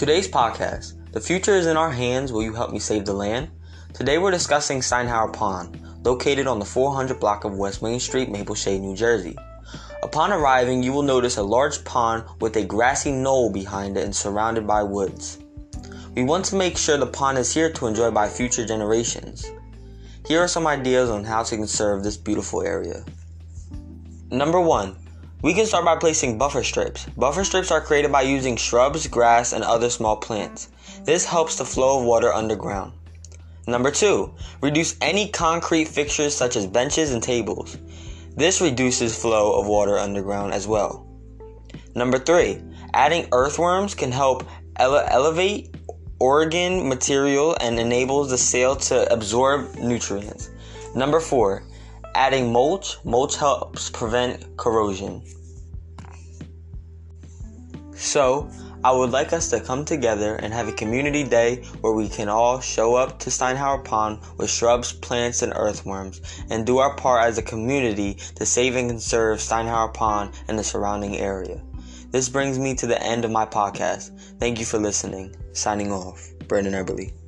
Today's podcast, The Future is in Our Hands, Will You Help Me Save the Land? Today we're discussing Steinhauer Pond, located on the 400 block of West Main Street, Maple Shade, New Jersey. Upon arriving, you will notice a large pond with a grassy knoll behind it and surrounded by woods. We want to make sure the pond is here to enjoy by future generations. Here are some ideas on how to conserve this beautiful area. Number 1. We can start by placing buffer strips. Buffer strips are created by using shrubs, grass, and other small plants. This helps the flow of water underground. Number 2, reduce any concrete fixtures such as benches and tables. This reduces flow of water underground as well. Number 3, adding earthworms can help elevate organic material and enables the soil to absorb nutrients. Number 4, adding mulch helps prevent corrosion. So, I would like us to come together and have a community day where we can all show up to Steinhauer Pond with shrubs, plants, and earthworms and do our part as a community to save and conserve Steinhauer Pond and the surrounding area. This brings me to the end of my podcast. Thank you for listening. Signing off, Brandon Eberly.